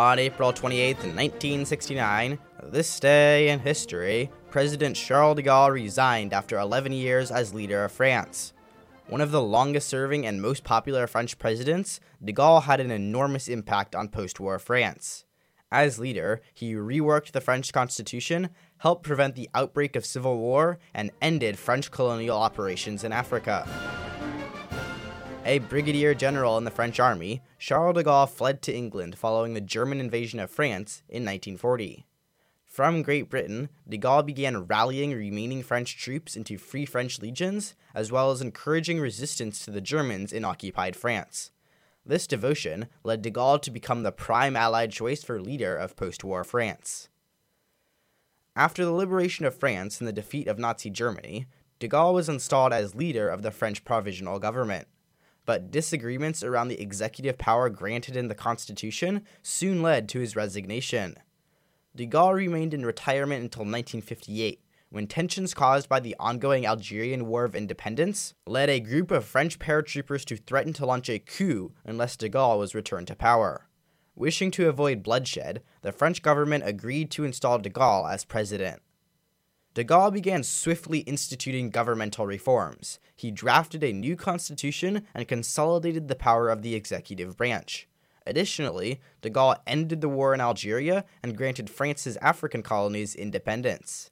On April 28, 1969, this day in history, President Charles de Gaulle resigned after 11 years as leader of France. One of the longest-serving and most popular French presidents, de Gaulle had an enormous impact on post-war France. As leader, he reworked the French constitution, helped prevent the outbreak of civil war, and ended French colonial operations in Africa. A brigadier general in the French army, Charles de Gaulle fled to England following the German invasion of France in 1940. From Great Britain, de Gaulle began rallying remaining French troops into Free French legions, as well as encouraging resistance to the Germans in occupied France. This devotion led de Gaulle to become the prime Allied choice for leader of post-war France. After the liberation of France and the defeat of Nazi Germany, de Gaulle was installed as leader of the French Provisional Government. But disagreements around the executive power granted in the Constitution soon led to his resignation. De Gaulle remained in retirement until 1958, when tensions caused by the ongoing Algerian War of Independence led a group of French paratroopers to threaten to launch a coup unless de Gaulle was returned to power. Wishing to avoid bloodshed, the French government agreed to install de Gaulle as president. De Gaulle began swiftly instituting governmental reforms. He drafted a new constitution and consolidated the power of the executive branch. Additionally, de Gaulle ended the war in Algeria and granted France's African colonies independence.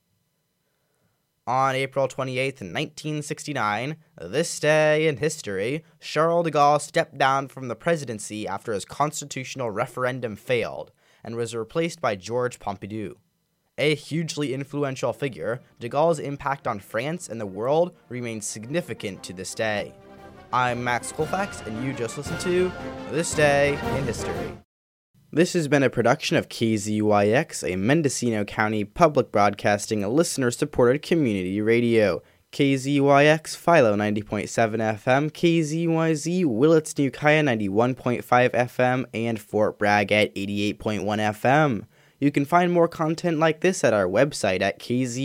On April 28, 1969, this day in history, Charles de Gaulle stepped down from the presidency after his constitutional referendum failed and was replaced by Georges Pompidou. A hugely influential figure, de Gaulle's impact on France and the world remains significant to this day. I'm Max Colfax, and you just listened to This Day in History. This has been a production of KZYX, a Mendocino County Public Broadcasting, a listener-supported community radio. KZYX, Philo 90.7 FM, KZYZ, Willits, New Kaya 91.5 FM, and Fort Bragg at 88.1 FM. You can find more content like this at our website at KZYZ.com.